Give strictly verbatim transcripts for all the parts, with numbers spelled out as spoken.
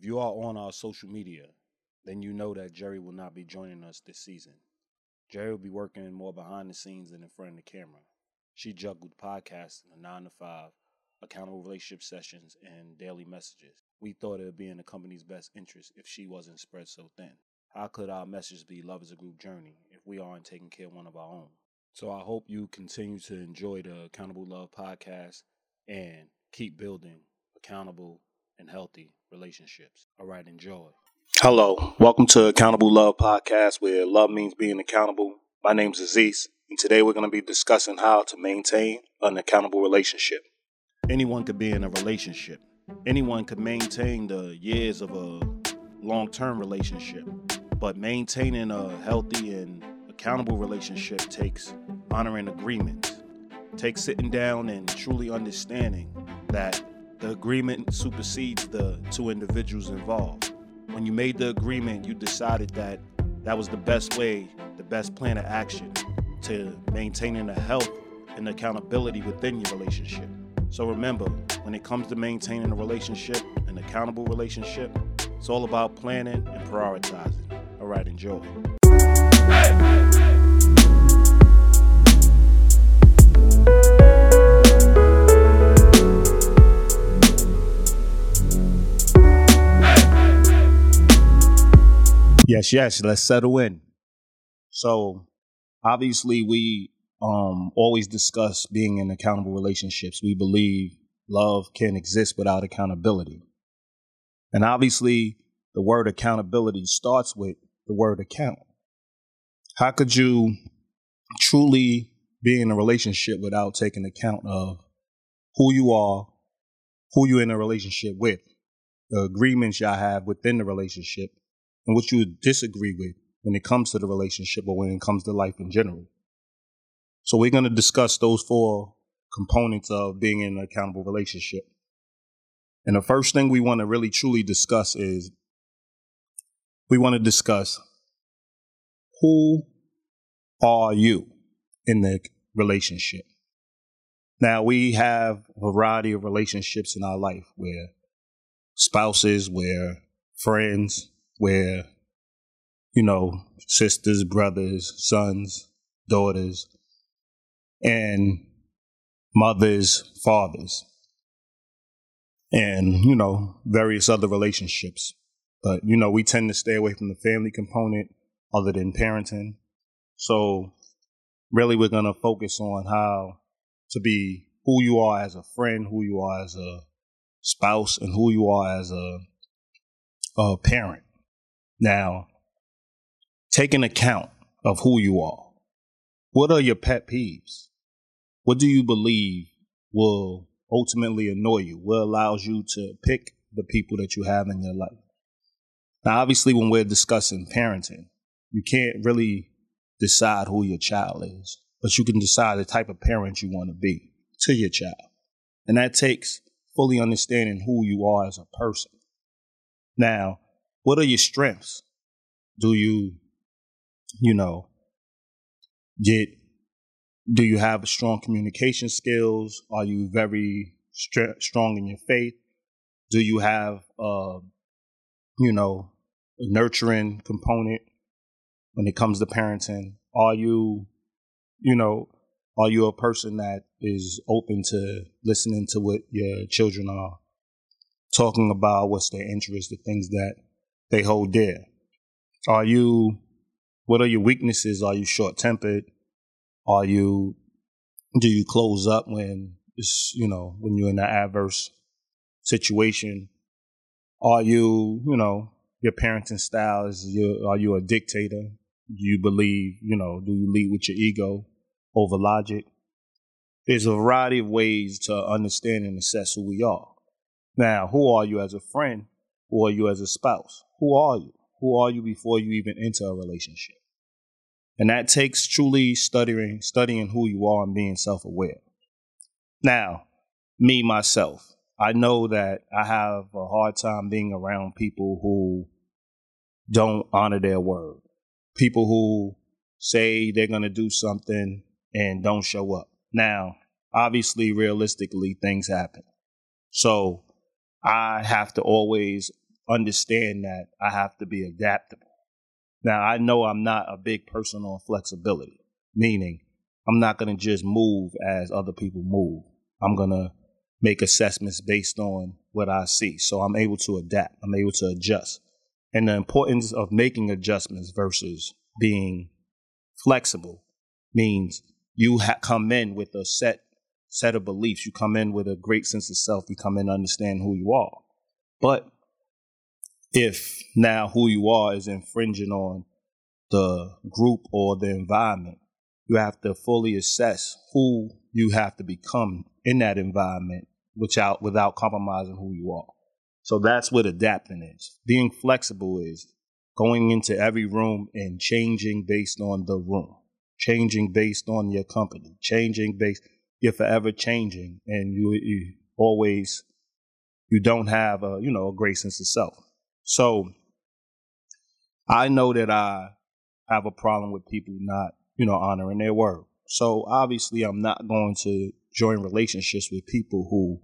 If you are on our social media, then you know that Jerri will not be joining us this season. Jerri will be working more behind the scenes than in front of the camera. She juggled podcasts and a nine to five, accountable relationship sessions, and daily messages. We thought it would be in the company's best interest if she wasn't spread so thin. How could our message be love is a group journey if we aren't taking care of one of our own? So I hope you continue to enjoy the Accountable Love Podcast and keep building accountable and healthy relationships. All right, enjoy. Hello, welcome to Accountable Love Podcast, where love means being accountable. My name's Aziz, and today we're going to be discussing how to maintain an accountable relationship. Anyone could be in a relationship. Anyone could maintain the years of a long-term relationship, but maintaining a healthy and accountable relationship takes honoring agreements, takes sitting down and truly understanding that the agreement supersedes the two individuals involved. When you made the agreement, you decided that that was the best way, the best plan of action to maintaining a health and accountability within your relationship. So remember, when it comes to maintaining a relationship, an accountable relationship, it's all about planning and prioritizing. All right, enjoy. Yes, yes, let's settle in. So, obviously, we um, always discuss being in accountable relationships. We believe love can't exist without accountability. And obviously, the word accountability starts with the word account. How could you truly be in a relationship without taking account of who you are, who you're in a relationship with, the agreements y'all have within the relationship, and what you disagree with when it comes to the relationship or when it comes to life in general? So we're going to discuss those four components of being in an accountable relationship. And the first thing we want to really truly discuss is we want to discuss who are you in the relationship. Now, we have a variety of relationships in our life. We're spouses, we're friends, we're, you know, sisters, brothers, sons, daughters, and mothers, fathers. And, you know, various other relationships. But, you know, we tend to stay away from the family component other than parenting. So really, we're going to focus on how to be who you are as a friend, who you are as a spouse, and who you are as a, a parent. Now, take an account of who you are. What are your pet peeves? What do you believe will ultimately annoy you? What allows you to pick the people that you have in your life? Now, obviously, when we're discussing parenting, you can't really decide who your child is, but you can decide the type of parent you want to be to your child. And that takes fully understanding who you are as a person. Now, what are your strengths? Do you, you know, get Do you have strong communication skills? Are you very st- strong in your faith? Do you have, uh, you know, a nurturing component when it comes to parenting? Are you, you know, are you a person that is open to listening to what your children are talking about, what's their interest, the things that they hold dear? Are you, what are your weaknesses? Are you short-tempered? Are you, do you close up when, it's, you know, when you're in an adverse situation? Are you, you know, your parenting style is, your, are you a dictator? Do you believe, you know, do you lead with your ego over logic? There's a variety of ways to understand and assess who we are. Now, who are you as a friend? Who are you as a spouse? Who are you? Who are you before you even enter a relationship? And that takes truly studying, studying who you are and being self-aware. Now, me, myself, I know that I have a hard time being around people who don't honor their word. People who say they're going to do something and don't show up. Now, obviously, realistically, things happen. So I have to always understand that I have to be adaptable. Now, I know I'm not a big person on flexibility, meaning I'm not going to just move as other people move. I'm going to make assessments based on what I see. So I'm able to adapt. I'm able to adjust. And the importance of making adjustments versus being flexible means you ha- come in with a set set of beliefs. You come in with a great sense of self. You come in to understand who you are. But if now who you are is infringing on the group or the environment, you have to fully assess who you have to become in that environment without, without compromising who you are. So that's what adapting is. Being flexible is going into every room and changing based on the room, changing based on your company, changing based, you're forever changing. And you, you always, you don't have a, you know, a great sense of self. So I know that I have a problem with people not, you know, honoring their word. So obviously I'm not going to join relationships with people who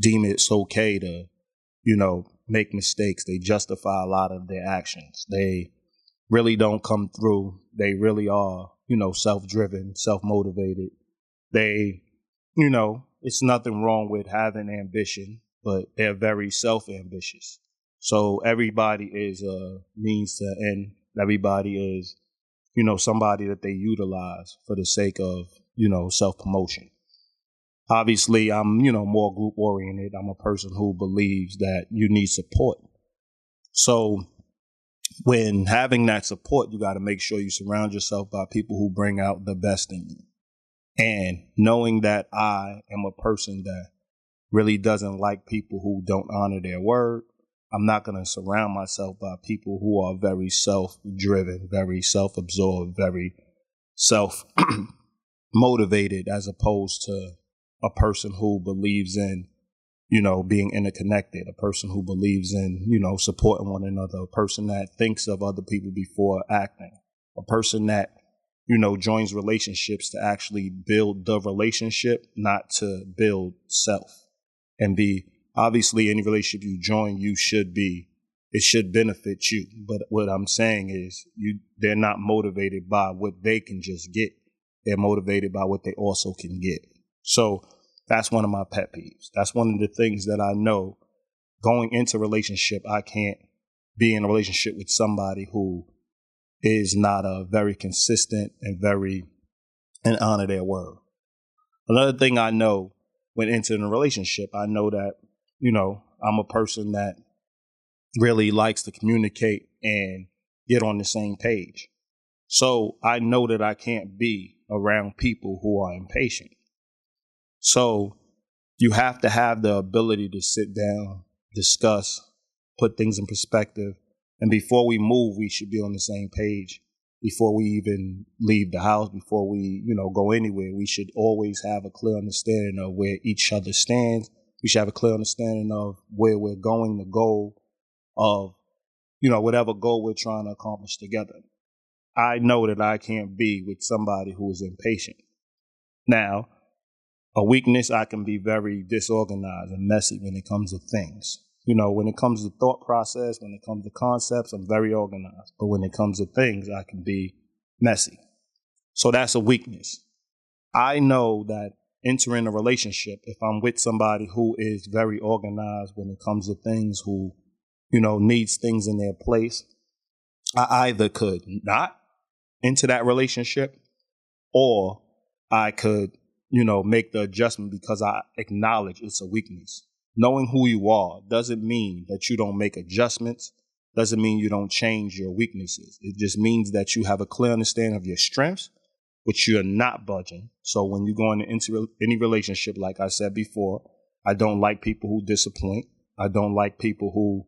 deem it's okay to, you know, make mistakes. They justify a lot of their actions. They really don't come through. They really are, you know, self-driven, self-motivated. They, you know, it's nothing wrong with having ambition, but they're very self-ambitious. So everybody is a means to an end. Everybody is, you know, somebody that they utilize for the sake of, you know, self-promotion. Obviously, I'm, you know, more group-oriented. I'm a person who believes that you need support. So when having that support, you got to make sure you surround yourself by people who bring out the best in you. And knowing that I am a person that really doesn't like people who don't honor their word, I'm not going to surround myself by people who are very self-driven, very self-absorbed, very self-motivated, as opposed to a person who believes in, you know, being interconnected, a person who believes in, you know, supporting one another, a person that thinks of other people before acting, a person that, you know, joins relationships to actually build the relationship, not to build self and be. Obviously, any relationship you join, you should be, it should benefit you. But what I'm saying is you, they're not motivated by what they can just get. They're motivated by what they also can get. So that's one of my pet peeves. That's one of the things that I know going into relationship, I can't be in a relationship with somebody who is not a very consistent and very, and honor their word. Another thing I know when entering a relationship, I know that, you know, I'm a person that really likes to communicate and get on the same page. So I know that I can't be around people who are impatient. So you have to have the ability to sit down, discuss, put things in perspective. And before we move, we should be on the same page. Before we even leave the house, before we, you know, go anywhere, we should always have a clear understanding of where each other stands. We should have a clear understanding of where we're going, the goal of, you know, whatever goal we're trying to accomplish together. I know that I can't be with somebody who is impatient. Now, a weakness, I can be very disorganized and messy when it comes to things. You know, when it comes to thought process, when it comes to concepts, I'm very organized. But when it comes to things, I can be messy. So that's a weakness. I know that entering a relationship, if I'm with somebody who is very organized when it comes to things, who, you know, needs things in their place, I either could not enter that relationship or I could, you know, make the adjustment because I acknowledge it's a weakness. Knowing who you are doesn't mean that you don't make adjustments, doesn't mean you don't change your weaknesses. It just means that you have a clear understanding of your strengths, which you're not budging. So when you go into any relationship, like I said before, I don't like people who disappoint. I don't like people who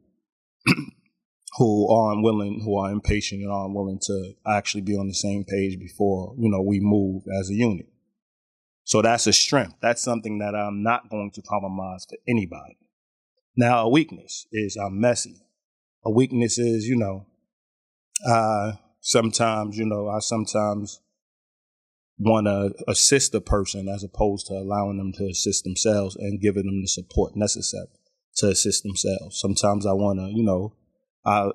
who are unwilling, who are impatient and are unwilling to actually be on the same page before, you know, we move as a unit. So that's a strength. That's something that I'm not going to compromise for anybody. Now, a weakness is I'm messy. A weakness is, you know, uh, sometimes, you know, I sometimes want to assist a person as opposed to allowing them to assist themselves and giving them the support necessary. to assist themselves. Sometimes I want to, you know, I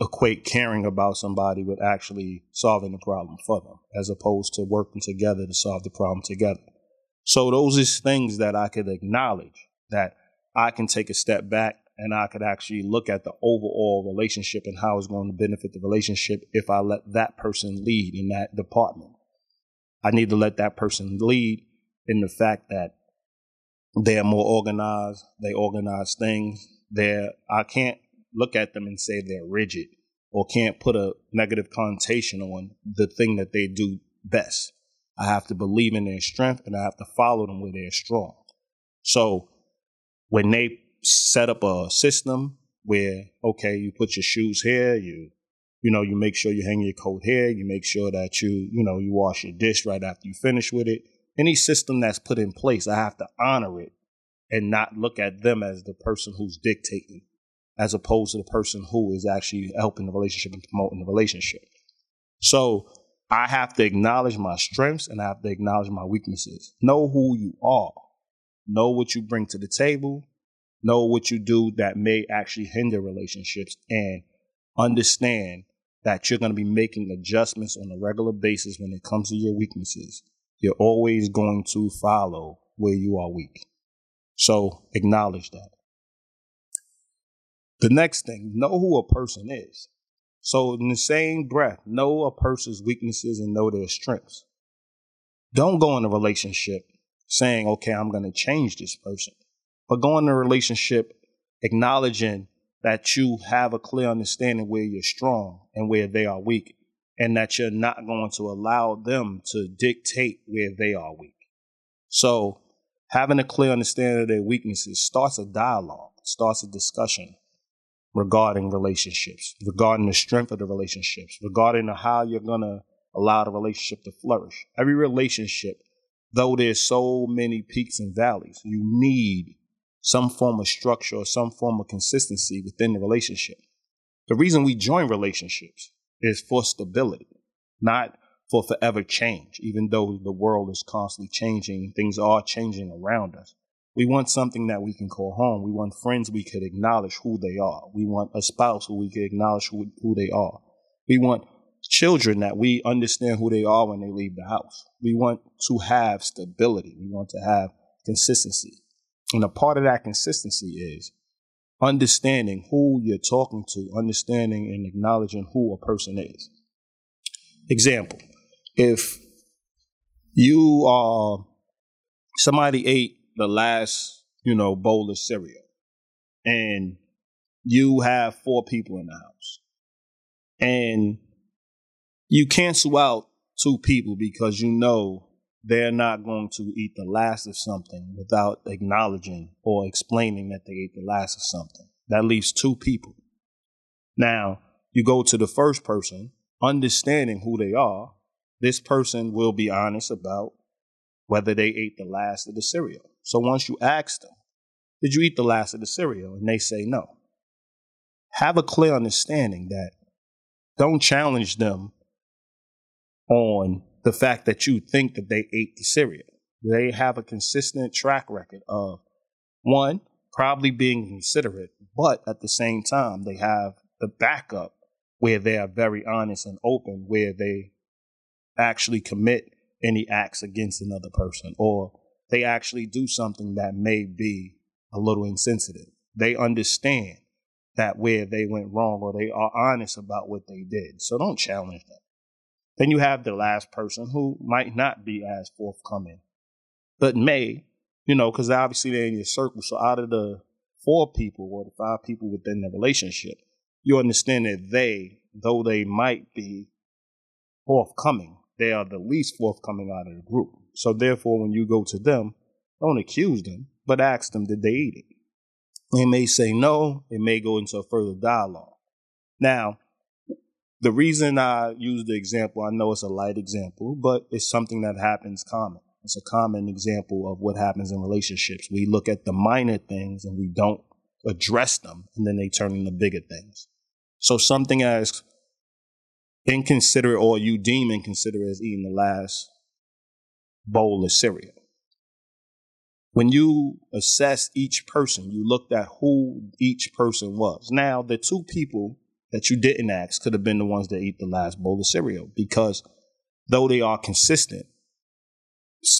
equate caring about somebody with actually solving the problem for them, as opposed to working together to solve the problem together. So those is things that I could acknowledge, that I can take a step back and I could actually look at the overall relationship and how it's going to benefit the relationship if I let that person lead in that department. I need to let that person lead in the fact that they're more organized, they organize things. They're, I can't look at them and say they're rigid, or can't put a negative connotation on the thing that they do best. I have to believe in their strength, and I have to follow them where they're strong. So when they set up a system where, okay, you put your shoes here, you you know, you make sure you hang your coat here, you make sure that you, you know, you wash your dish right after you finish with it. Any system that's put in place, I have to honor it and not look at them as the person who's dictating, as opposed to the person who is actually helping the relationship and promoting the relationship. So I have to acknowledge my strengths and I have to acknowledge my weaknesses. Know who you are. Know what you bring to the table. Know what you do that may actually hinder relationships, and understand that you're going to be making adjustments on a regular basis when it comes to your weaknesses. You're always going to follow where you are weak. So acknowledge that. The next thing, know who a person is. So in the same breath, know a person's weaknesses and know their strengths. Don't go in a relationship saying, okay, I'm going to change this person. But go in a relationship acknowledging that you have a clear understanding where you're strong and where they are weak, and that you're not going to allow them to dictate where they are weak. So having a clear understanding of their weaknesses starts a dialogue, starts a discussion regarding relationships, regarding the strength of the relationships, regarding how you're going to allow the relationship to flourish. Every relationship, though there's so many peaks and valleys, you need some form of structure or some form of consistency within the relationship. The reason we join relationships is for stability, not for forever change. Even though the world is constantly changing, things are changing around us. We want something that we can call home. We want friends we could acknowledge who they are. We want a spouse who we could acknowledge who, who they are. We want children that we understand who they are when they leave the house. We want to have stability. We want to have consistency. And a part of that consistency is understanding who you're talking to, understanding and acknowledging who a person is. Example, if you are, somebody ate the last, you know, bowl of cereal, and you have four people in the house, and you cancel out two people because you know they're not going to eat the last of something without acknowledging or explaining that they ate the last of something. That leaves two people. Now, you go to the first person, understanding who they are. This person will be honest about whether they ate the last of the cereal. So once you ask them, did you eat the last of the cereal? And they say no. Have a clear understanding that don't challenge them on the fact that you think that they ate the cereal. They have a consistent track record of, one, probably being considerate, but at the same time, they have the backup where they are very honest and open, where they actually commit any acts against another person, or they actually do something that may be a little insensitive. They understand that where they went wrong, or they are honest about what they did. So don't challenge them. Then you have the last person who might not be as forthcoming, but may, you know, because obviously they're in your circle. So out of the four people or the five people within the relationship, you understand that they, though they might be forthcoming, they are the least forthcoming out of the group. So therefore, when you go to them, don't accuse them, but ask them, did they eat it? They may say no. It may go into a further dialogue. Now, the reason I use the example, I know it's a light example, but it's something that happens common. It's a common example of what happens in relationships. We look at the minor things and we don't address them, and then they turn into bigger things. So something as inconsiderate, or you deem inconsiderate, as eating the last bowl of cereal. When you assess each person, you looked at who each person was. Now, the two people that you didn't ask could have been the ones that ate the last bowl of cereal, because though they are consistent,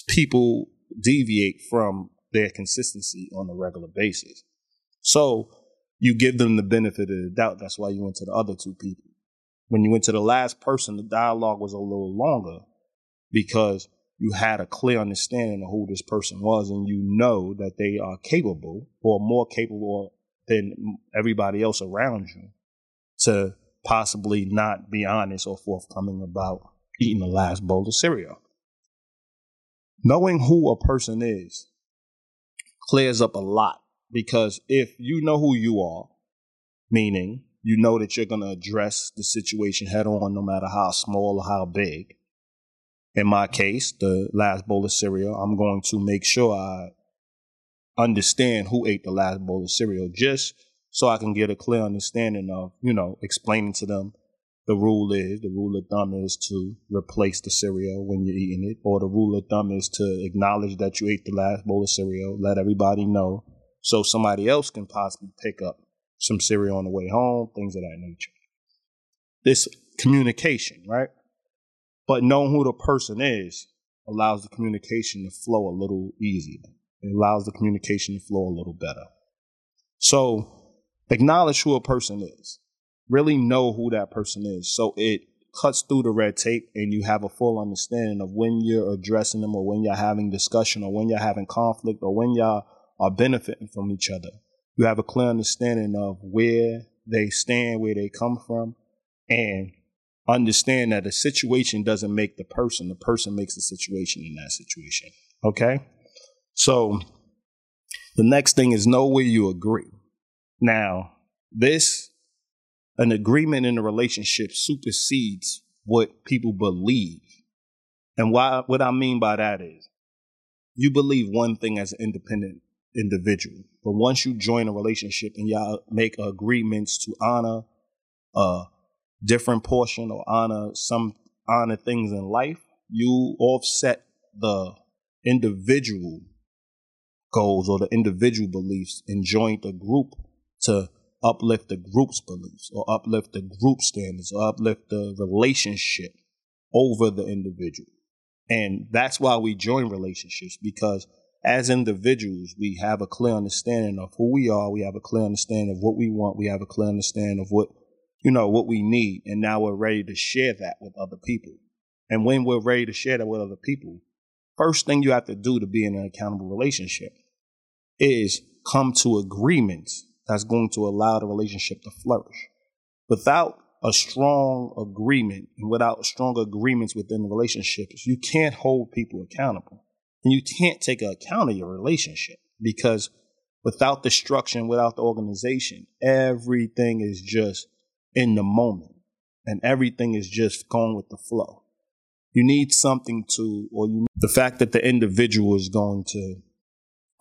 people deviate from their consistency on a regular basis. So you give them the benefit of the doubt. That's why you went to the other two people. When you went to the last person, the dialogue was a little longer because you had a clear understanding of who this person was, and you know that they are capable or more capable than everybody else around you to possibly not be honest or forthcoming about eating the last bowl of cereal. Knowing who a person is clears up a lot, because if you know who you are, meaning you know that you're going to address the situation head on, no matter how small or how big. In my case, the last bowl of cereal, I'm going to make sure I understand who ate the last bowl of cereal, just so I can get a clear understanding of, you know, explaining to them the rule is, the rule of thumb is to replace the cereal when you're eating it, or the rule of thumb is to acknowledge that you ate the last bowl of cereal, let everybody know, so somebody else can possibly pick up some cereal on the way home, things of that nature. This communication, right? But knowing who the person is allows the communication to flow a little easier. It allows the communication to flow a little better. So acknowledge who a person is. Really know who that person is. So it cuts through the red tape, and you have a full understanding of when you're addressing them, or when you're having discussion, or when you're having conflict, or when y'all are benefiting from each other. You have a clear understanding of where they stand, where they come from, and understand that the situation doesn't make the person. The person makes the situation in that situation. Okay? So the next thing is know where you agree. Now, this, an agreement in a relationship supersedes what people believe. And why, what I mean by that is you believe one thing as an independent individual. But once you join a relationship and y'all make agreements to honor a different portion or honor some honor things in life, you offset the individual goals or the individual beliefs and join the group to uplift the group's beliefs or uplift the group standards or uplift the relationship over the individual. And that's why we join relationships, because as individuals, we have a clear understanding of who we are. We have a clear understanding of what we want. We have a clear understanding of what, you know, what we need. And now we're ready to share that with other people. And when we're ready to share that with other people, first thing you have to do to be in an accountable relationship is come to agreements that's going to allow the relationship to flourish. Without a strong agreement and without strong agreements within the relationships, you can't hold people accountable. And you can't take account of your relationship, because without the structure and without the organization, everything is just in the moment and everything is just going with the flow. You need something to, or you, the fact that the individual is going to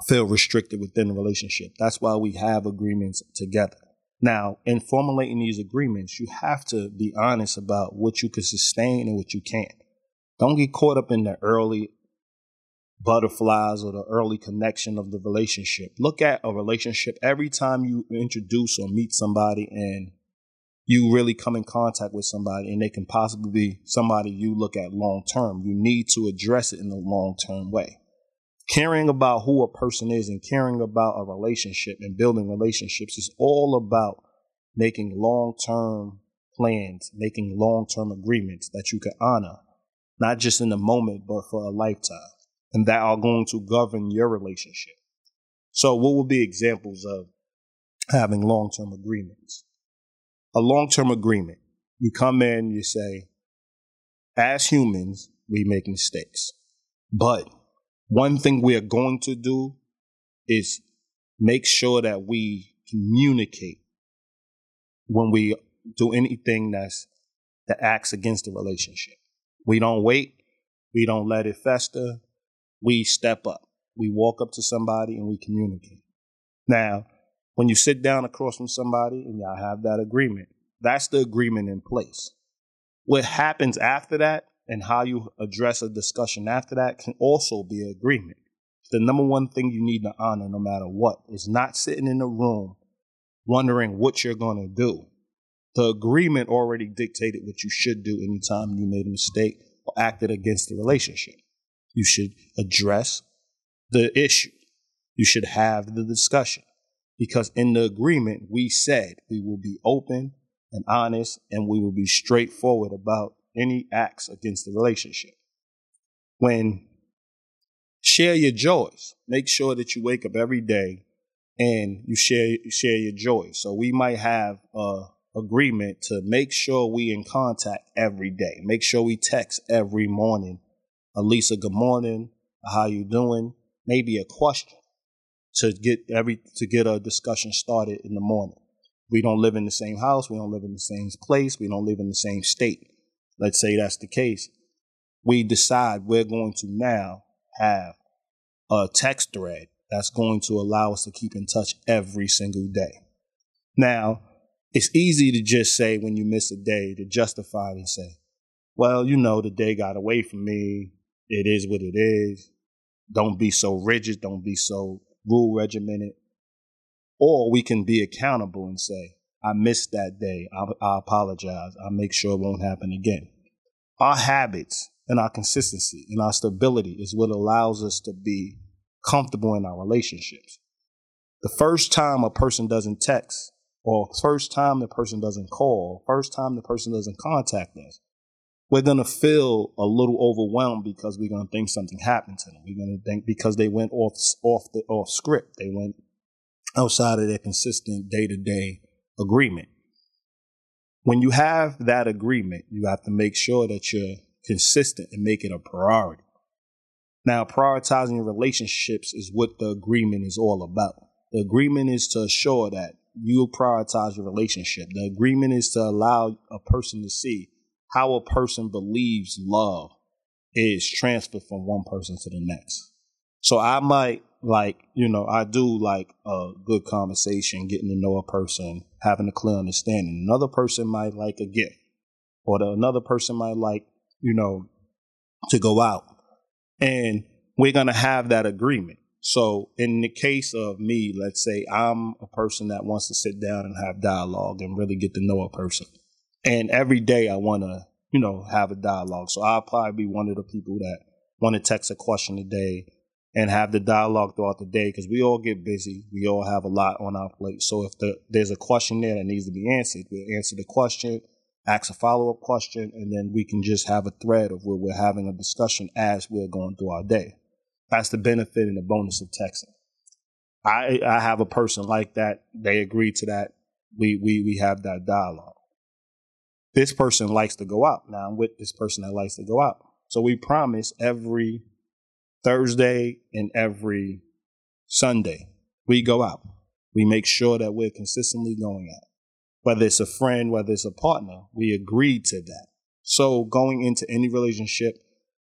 feel restricted within the relationship. That's why we have agreements together. Now, in formulating these agreements, you have to be honest about what you can sustain and what you can't. Don't get caught up in the early butterflies or the early connection of the relationship. Look at a relationship every time you introduce or meet somebody and you really come in contact with somebody, and they can possibly be somebody you look at long term. You need to address it in a long term way. Caring about who a person is and caring about a relationship and building relationships is all about making long term plans, making long term agreements that you can honor, not just in the moment, but for a lifetime. And that are going to govern your relationship. So what would be examples of having long-term agreements? A long-term agreement. You come in, you say, as humans, we make mistakes. But one thing we are going to do is make sure that we communicate when we do anything that's, that acts against the relationship. We don't wait. We don't let it fester. We step up. We walk up to somebody and we communicate. Now, when you sit down across from somebody and y'all have that agreement, that's the agreement in place. What happens after that and how you address a discussion after that can also be an agreement. the number one thing you need to honor no matter what is not sitting in a room wondering what you're going to do. The agreement already dictated what you should do anytime you made a mistake or acted against the relationship. You should address the issue. You should have the discussion, because in the agreement, we said we will be open and honest and we will be straightforward about any acts against the relationship. When share your joys, make sure that you wake up every day and you share, share your joys. So we might have a agreement to make sure we in contact every day. Make sure we text every morning. At least a good morning, how you doing? Maybe a question to get every to get a discussion started in the morning. We don't live in the same house. We don't live in the same place. We don't live in the same state. Let's say that's the case. We decide we're going to now have a text thread that's going to allow us to keep in touch every single day. Now, it's easy to just say when you miss a day to justify it and say, well, you know, the day got away from me. It is what it is. Don't be so rigid. Don't be so rule regimented. Or we can be accountable and say, I missed that day. I, I apologize. I'll make sure it won't happen again. Our habits and our consistency and our stability is what allows us to be comfortable in our relationships. The first time a person doesn't text, or first time the person doesn't call, first time the person doesn't contact us, we're going to feel a little overwhelmed because we're going to think something happened to them. We're going to think because they went off off the off script. They went outside of their consistent day-to-day agreement. When you have that agreement, you have to make sure that you're consistent and make it a priority. Now, prioritizing your relationships is what the agreement is all about. The agreement is to assure that you prioritize your relationship. The agreement is to allow a person to see how a person believes love is transferred from one person to the next. So I might like, you know, I do like a good conversation, getting to know a person, having a clear understanding. Another person might like a gift, or the, another person might like, you know, to go out, and we're going to have that agreement. So in the case of me, let's say I'm a person that wants to sit down and have dialogue and really get to know a person. And every day I want to, you know, have a dialogue. So I'll probably be one of the people that want to text a question a day and have the dialogue throughout the day, because we all get busy. We all have a lot on our plate. So if the, there's a question there that needs to be answered, we'll answer the question, ask a follow-up question, and then we can just have a thread of where we're having a discussion as we're going through our day. That's the benefit and the bonus of texting. I I have a person like that. They agree to that. We we we have that dialogue. This person likes to go out. Now I'm with this person that likes to go out. So we promise every Thursday and every Sunday we go out. We make sure that we're consistently going out. Whether it's a friend, whether it's a partner, we agreed to that. So going into any relationship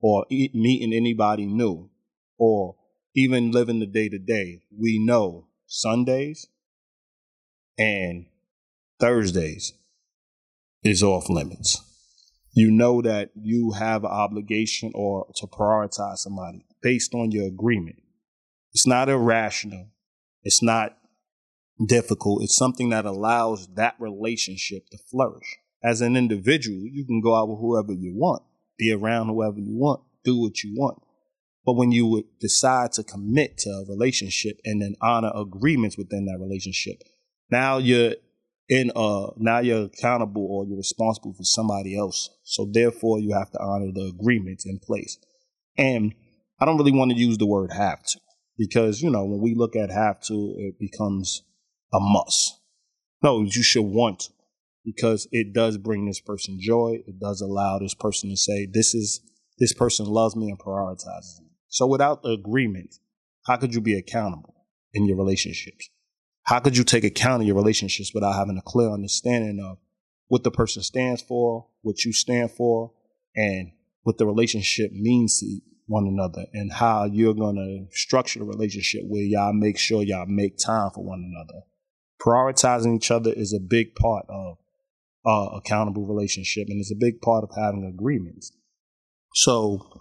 or meeting anybody new, or even living the day to day, we know Sundays and Thursdays is off limits. You know that you have an obligation or to prioritize somebody based on your agreement. It's not irrational. It's not difficult. It's something that allows that relationship to flourish. As an individual, you can go out with whoever you want, be around whoever you want, do what you want. But when you would decide to commit to a relationship and then honor agreements within that relationship, now you're in a, now you're accountable or you're responsible for somebody else. So therefore, you have to honor the agreements in place. And I don't really want to use the word have to, because, you know, when we look at have to, it becomes a must. No, you should want to, because it does bring this person joy. It does allow this person to say, this is this person loves me and prioritizes me. So without the agreement, how could you be accountable in your relationships? How could you take account of your relationships without having a clear understanding of what the person stands for, what you stand for, and what the relationship means to one another, and how you're going to structure the relationship where y'all make sure y'all make time for one another? Prioritizing each other is a big part of uh, accountable relationship, and it's a big part of having agreements. So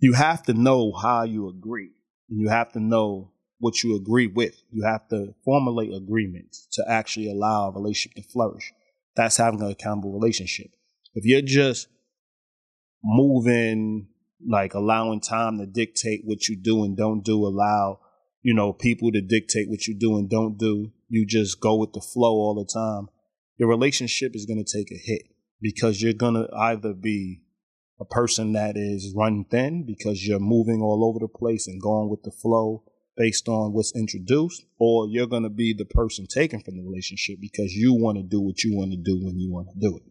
you have to know how you agree. And you have to know what you agree with. You have to formulate agreements to actually allow a relationship to flourish. That's having an accountable relationship. If you're just moving, like allowing time to dictate what you do and don't do, allow, you know, people to dictate what you do and don't do, you just go with the flow all the time, your relationship is going to take a hit, because you're going to either be a person that is run thin because you're moving all over the place and going with the flow based on what's introduced, or you're going to be the person taken from the relationship because you want to do what you want to do when you want to do it.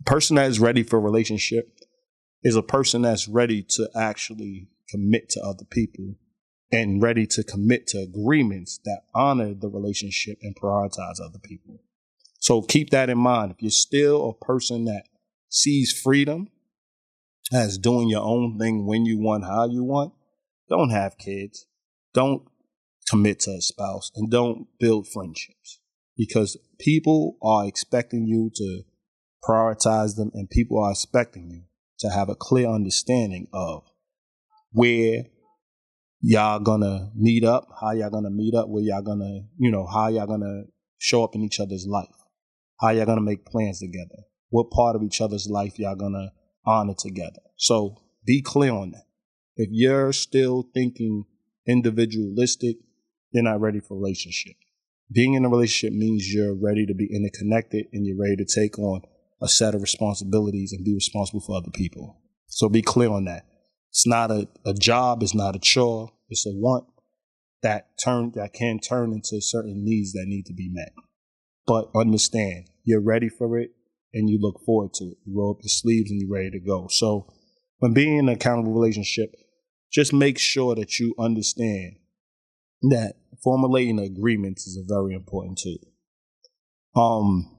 A person that is ready for a relationship is a person that's ready to actually commit to other people and ready to commit to agreements that honor the relationship and prioritize other people. So keep that in mind. If you're still a person that sees freedom as doing your own thing when you want, how you want, don't have kids, don't commit to a spouse, and don't build friendships, because people are expecting you to prioritize them, and people are expecting you to have a clear understanding of where y'all gonna meet up, how y'all gonna meet up, where y'all gonna, you know, how y'all gonna show up in each other's life, how y'all gonna make plans together, what part of each other's life y'all gonna honor together. So be clear on that. If you're still thinking individualistic, you're not ready for relationship. Being in a relationship means you're ready to be interconnected and you're ready to take on a set of responsibilities and be responsible for other people. So be clear on that. It's not a, a job. It's not a chore. It's a want that turn that can turn into certain needs that need to be met. But understand, you're ready for it and you look forward to it. You roll up your sleeves and you're ready to go. So when being in an accountable relationship, just make sure that you understand that formulating agreements is very important too. Um,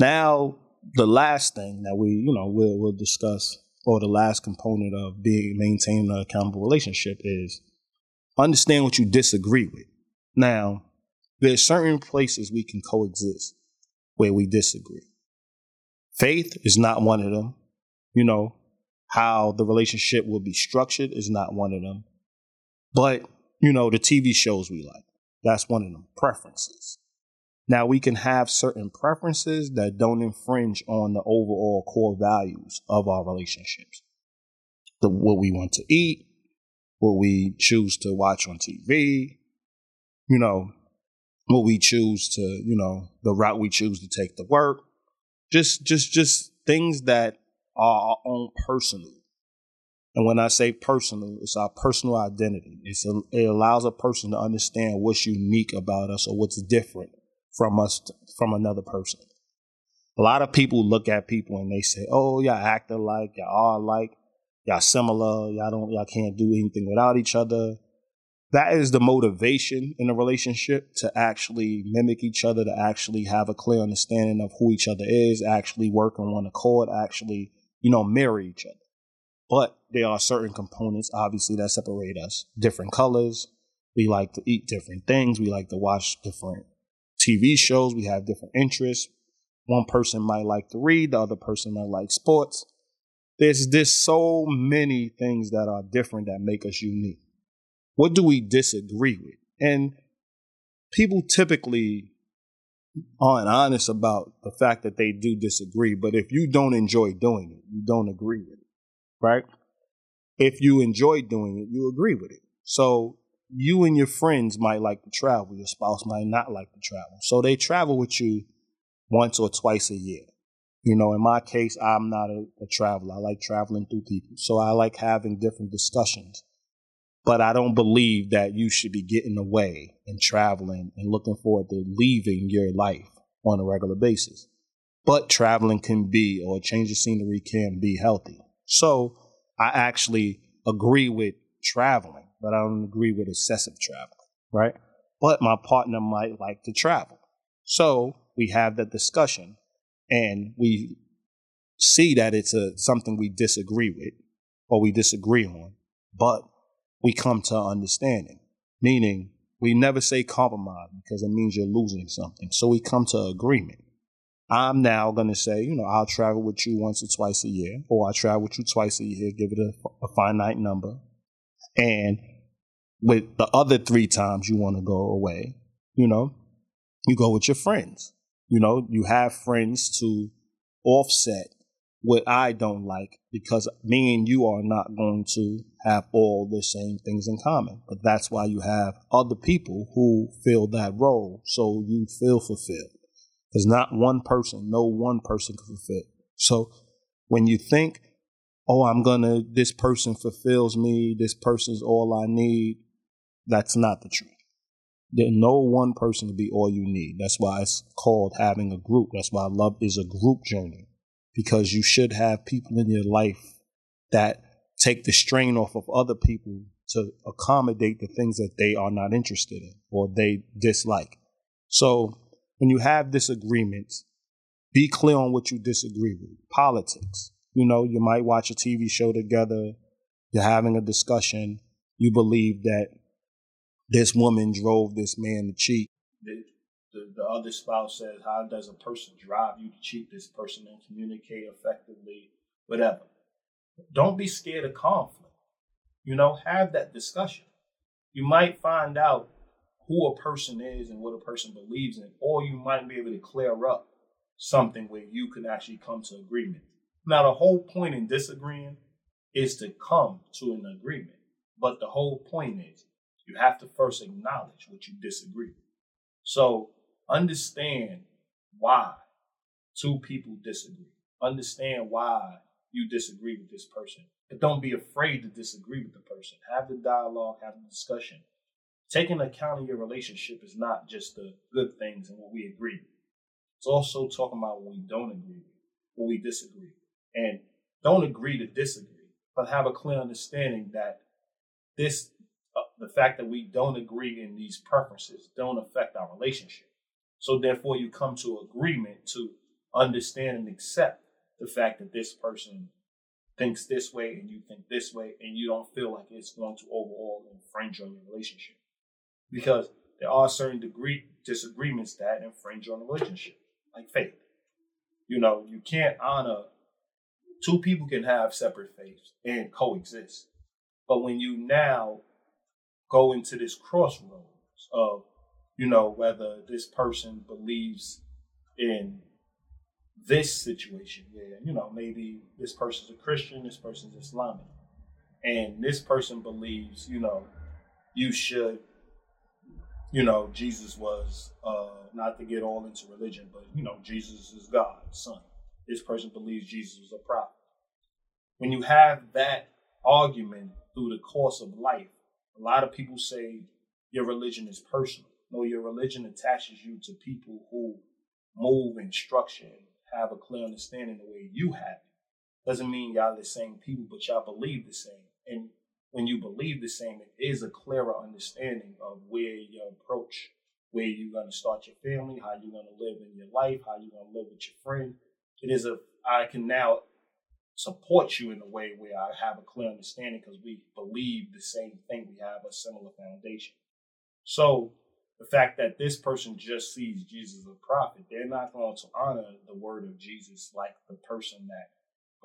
now, the last thing that we, you know, we'll, we'll discuss, or the last component of being maintaining an accountable relationship, is understand what you disagree with. Now, there's certain places we can coexist where we disagree. Faith is not one of them. You know, how the relationship will be structured is not one of them. But, you know, the T V shows we like, that's one of them. Preferences. Now, we can have certain preferences that don't infringe on the overall core values of our relationships. The, what we want to eat, what we choose to watch on T V, you know, what we choose to, you know, the route we choose to take to work. Just, just, just things that are our own personal. And when I say personal, it's our personal identity. It's a, it allows a person to understand what's unique about us or what's different from us, from another person. A lot of people look at people and they say, oh, y'all act alike, y'all are alike, y'all similar, y'all don't, y'all can't do anything without each other. That is the motivation in a relationship, to actually mimic each other, to actually have a clear understanding of who each other is, actually work on one accord, actually, you know, marry each other. But there are certain components, obviously, that separate us. Different colors. We like to eat different things. We like to watch different T V shows. We have different interests. One person might like to read. The other person might like sports. There's just so many things that are different that make us unique. What do we disagree with? And people typically aren't honest about the fact that they do disagree. But if you don't enjoy doing it, you don't agree with it. Right? If you enjoy doing it, you agree with it. So you and your friends might like to travel. Your spouse might not like to travel. So they travel with you once or twice a year. You know, in my case, I'm not a, a traveler. I like traveling through people. So I like having different discussions. But I don't believe that you should be getting away and traveling and looking forward to leaving your life on a regular basis. But traveling can be, or a change of scenery can be, healthy. So I actually agree with traveling, but I don't agree with excessive traveling, right? But my partner might like to travel. So we have that discussion and we see that it's a, something we disagree with or we disagree on, but we come to understanding, meaning we never say compromise because it means you're losing something. So we come to agreement. I'm now going to say, you know, I'll travel with you once or twice a year, or I'll travel with you twice a year, give it a, a finite number. And with the other three times you want to go away, you know, you go with your friends. You know, you have friends to offset what I don't like, because me and you are not going to have all the same things in common. But that's why you have other people who fill that role, so you feel fulfilled. Because not one person, no one person can fulfill. So when you think, oh, I'm going to, this person fulfills me, this person's all I need, that's not the truth. There, no one person to be all you need. That's why it's called having a group. That's why love is a group journey. Because you should have people in your life that take the strain off of other people to accommodate the things that they are not interested in or they dislike. So when you have disagreements, be clear on what you disagree with. Politics. You know, you might watch a T V show together. You're having a discussion. You believe that this woman drove this man to cheat. The, the, the other spouse says, how does a person drive you to cheat? This person and communicate effectively, whatever. Don't be scared of conflict. You know, have that discussion. You might find out who a person is and what a person believes in, or you might be able to clear up something where you can actually come to agreement. Now, the whole point in disagreeing is to come to an agreement. But the whole point is, you have to first acknowledge what you disagree with. So understand why two people disagree. Understand why you disagree with this person. But don't be afraid to disagree with the person. Have the dialogue, have the discussion. Taking account of your relationship is not just the good things and what we agree with. It's also talking about what we don't agree with, what we disagree with. And don't agree to disagree, but have a clear understanding that this Uh, the fact that we don't agree in these preferences don't affect our relationship. So therefore, you come to agreement to understand and accept the fact that this person thinks this way and you think this way, and you don't feel like it's going to overall infringe on your relationship. Because there are certain degree disagreements that infringe on the relationship, like faith. You know, you can't honor, two people can have separate faiths and coexist. But when you now go into this crossroads of, you know, whether this person believes in this situation where, you know, maybe this person's a Christian, this person's Islamic, and this person believes, you know, you should, you know, Jesus was, uh, not to get all into religion, but, you know, Jesus is God's son. This person believes Jesus was a prophet. When you have that argument through the course of life, a lot of people say your religion is personal. No, your religion attaches you to people who move in structure and have a clear understanding the way you have it. Doesn't mean y'all the same people, but y'all believe the same. And when you believe the same, it is a clearer understanding of where your approach, where you're going to start your family, how you're going to live in your life, how you're going to live with your friend. It is a, I can now support you in a way where I have a clear understanding because we believe the same thing. We have a similar foundation. So the fact that this person just sees Jesus as a prophet, they're not going to honor the word of Jesus like the person that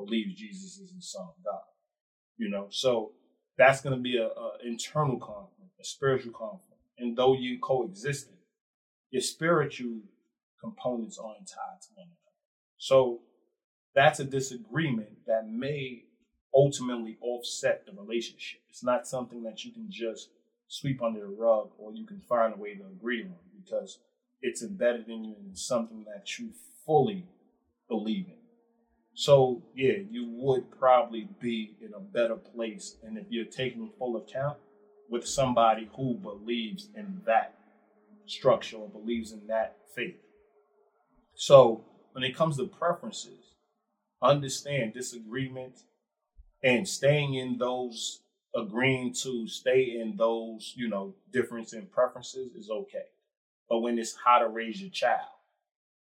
believes Jesus is the Son of God. You know, so that's going to be a, a internal conflict, a spiritual conflict. And though you coexisted, your spiritual components aren't tied to one another. So that's a disagreement that may ultimately offset the relationship. It's not something that you can just sweep under the rug or you can find a way to agree on because it's embedded in you and it's something that you fully believe in. So, yeah, you would probably be in a better place. And if you're taking full account with somebody who believes in that structure or believes in that faith. So when it comes to preferences, understand disagreement and staying in those, agreeing to stay in those, you know, difference in preferences is okay. But when it's how to raise your child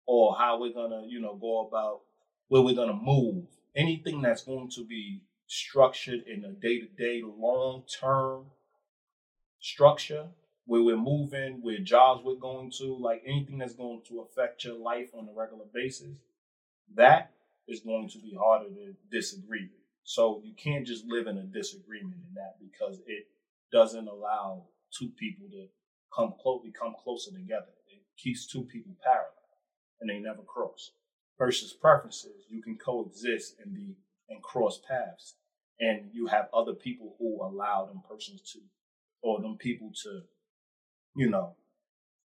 or how we're going to, you know, go about where we're going to move, anything that's going to be structured in a day-to-day, long-term structure, where we're moving, where jobs we're going to, like anything that's going to affect your life on a regular basis, that is going to be harder to disagree with. So you can't just live in a disagreement in that because it doesn't allow two people to come close, become closer together. It keeps two people parallel and they never cross. Versus preferences, you can coexist and be and cross paths, and you have other people who allow them persons to, or them people to, you know,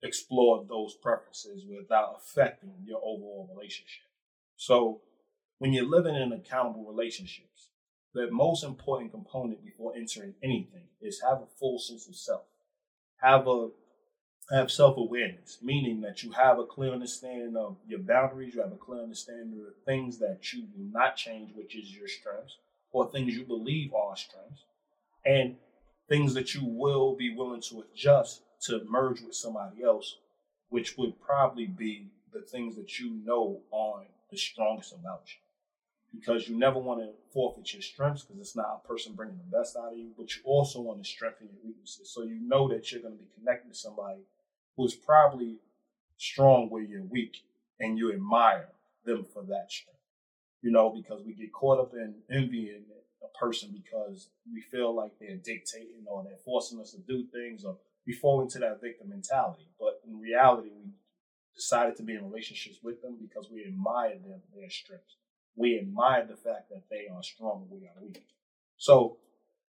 explore those preferences without affecting your overall relationship. So when you're living in accountable relationships, the most important component before entering anything is have a full sense of self. Have a have self-awareness, meaning that you have a clear understanding of your boundaries, you have a clear understanding of the things that you will not change, which is your strengths, or things you believe are strengths, and things that you will be willing to adjust to merge with somebody else, which would probably be the things that you know aren't the strongest about you. Because you never want to forfeit your strengths, because it's not a person bringing the best out of you, but you also want to strengthen your weaknesses. So you know that you're going to be connected to somebody who's probably strong where you're weak, and you admire them for that strength. You know, because we get caught up in envying a person because we feel like they're dictating or they're forcing us to do things, or we fall into that victim mentality. But in reality, we decided to be in relationships with them because we admire them, their strengths. We admire the fact that they are strong and we are weak. So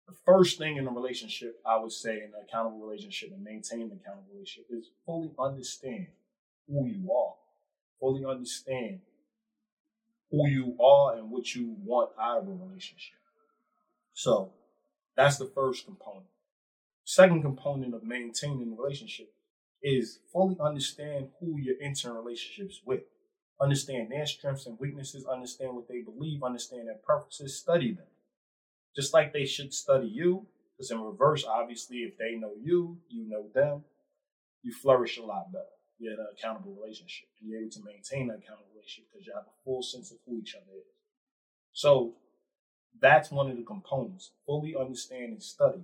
the first thing in a relationship, I would say, in an accountable relationship and maintaining an accountable relationship, is fully understand who you are. Fully understand who you are and what you want out of a relationship. So that's the first component. Second component of maintaining a relationship is fully understand who you're entering relationships with. Understand their strengths and weaknesses, understand what they believe, understand their preferences, study them. Just like they should study you, because in reverse, obviously, if they know you, you know them, you flourish a lot better. You're in an accountable relationship. And you're able to maintain an accountable relationship because you have a full sense of who each other is. So that's one of the components. Fully understand and study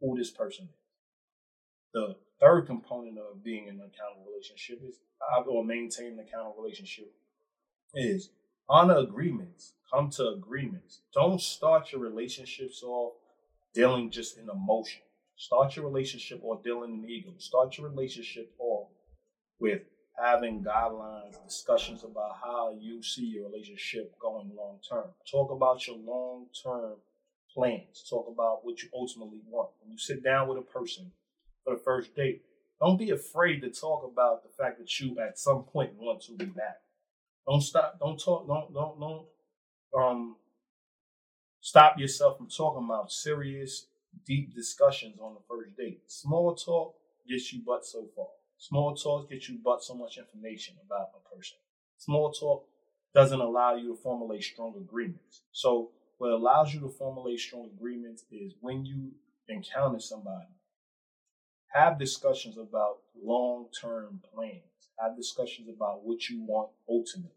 who this person is. The third component of being in an accountable relationship is, or maintaining an accountable relationship, is honor agreements. Come to agreements. Don't start your relationships off dealing just in emotion. Start your relationship or dealing in ego. Start your relationship off with having guidelines, discussions about how you see your relationship going long term. Talk about your long term plans. Talk about what you ultimately want. When you sit down with a person for the first date, don't be afraid to talk about the fact that you at some point want to be back. Don't stop. Don't talk. Don't don't don't um stop yourself from talking about serious, deep discussions on the first date. Small talk gets you but so far. Small talk gets you but so much information about a person. Small talk doesn't allow you to formulate strong agreements. So what allows you to formulate strong agreements is when you encounter somebody, have discussions about long-term plans. Have discussions about what you want ultimately.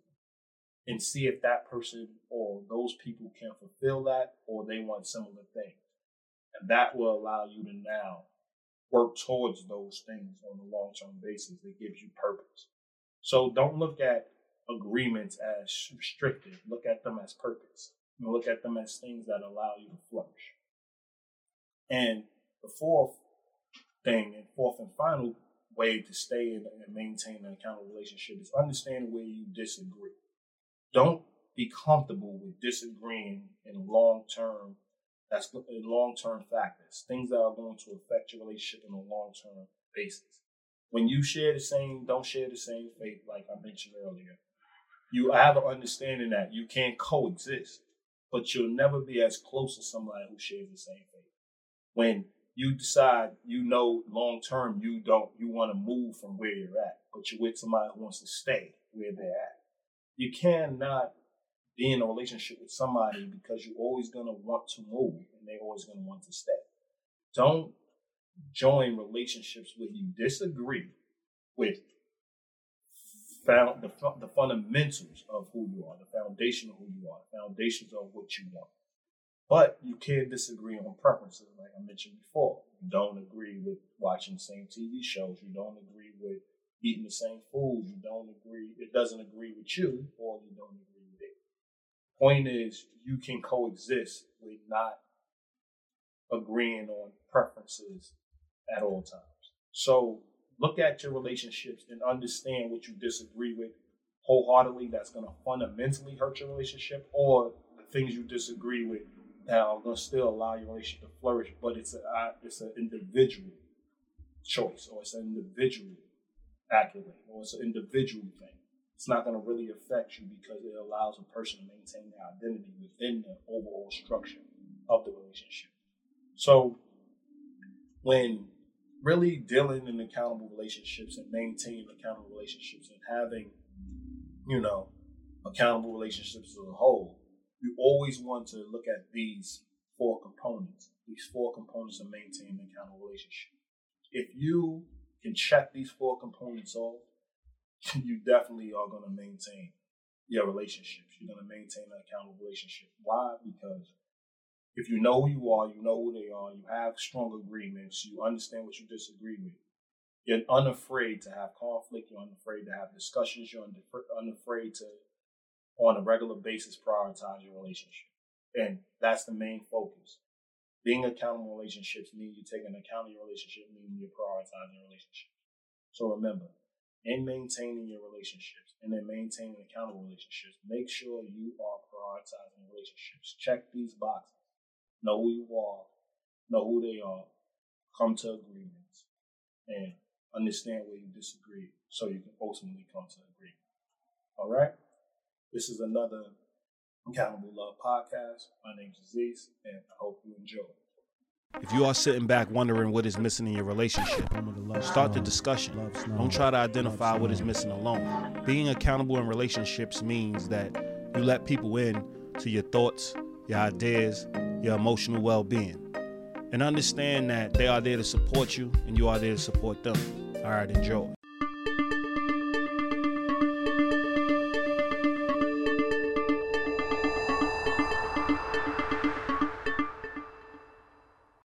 And see if that person or those people can fulfill that, or they want similar things. And that will allow you to now work towards those things on a long-term basis that gives you purpose. So don't look at agreements as restrictive. Look at them as purpose. And look at them as things that allow you to flourish. And the fourth thing, and fourth and final way to stay in and maintain an accountable relationship, is understanding where you disagree. Don't be comfortable with disagreeing in long-term, that's in long-term factors, things that are going to affect your relationship on a long-term basis. When you share the same, don't share the same faith, like I mentioned earlier, you have an understanding that you can coexist, but you'll never be as close to somebody who shares the same faith. When you decide, you know, long term, you don't, you want to move from where you're at, but you're with somebody who wants to stay where they're at. You cannot be in a relationship with somebody because you're always going to want to move and they're always going to want to stay. Don't join relationships where you disagree with found the, the fundamentals of who you are, the foundation of who you are, the foundations of what you want. But you can't disagree on preferences, like I mentioned before. You don't agree with watching the same T V shows. You don't agree with eating the same food. You don't agree. It doesn't agree with you, or you don't agree with it. Point is, you can coexist with not agreeing on preferences at all times. So look at your relationships and understand what you disagree with wholeheartedly that's going to fundamentally hurt your relationship, or the things you disagree with that are going to still allow your relationship to flourish, but it's a it's an individual choice, or it's an individual accolade, or it's an individual thing. It's not going to really affect you because it allows a person to maintain their identity within the overall structure of the relationship. So when really dealing in accountable relationships and maintaining accountable relationships and having, you know, accountable relationships as a whole, you always want to look at these four components, these four components of maintaining an accountable relationship. If you can check these four components off, you definitely are going to maintain your relationships. You're going to maintain an accountable relationship. Why? Because if you know who you are, you know who they are, you have strong agreements, you understand what you disagree with, you're unafraid to have conflict, you're unafraid to have discussions, you're unafraid to, on a regular basis, prioritize your relationship. And that's the main focus. Being accountable relationships means you're taking account of your relationship, meaning you're prioritizing your relationship. So remember, in maintaining your relationships and in maintaining accountable relationships, make sure you are prioritizing relationships. Check these boxes. Know who you are, know who they are, come to agreements, and understand where you disagree so you can ultimately come to agreement. All right? This is another Accountable Love Podcast. My name is Aziz, and I hope you enjoy. If you are sitting back wondering what is missing in your relationship, start the discussion. Don't try to identify what is missing alone. Being accountable in relationships means that you let people in to your thoughts, your ideas, your emotional well-being, and understand that they are there to support you and you are there to support them. All right, enjoy.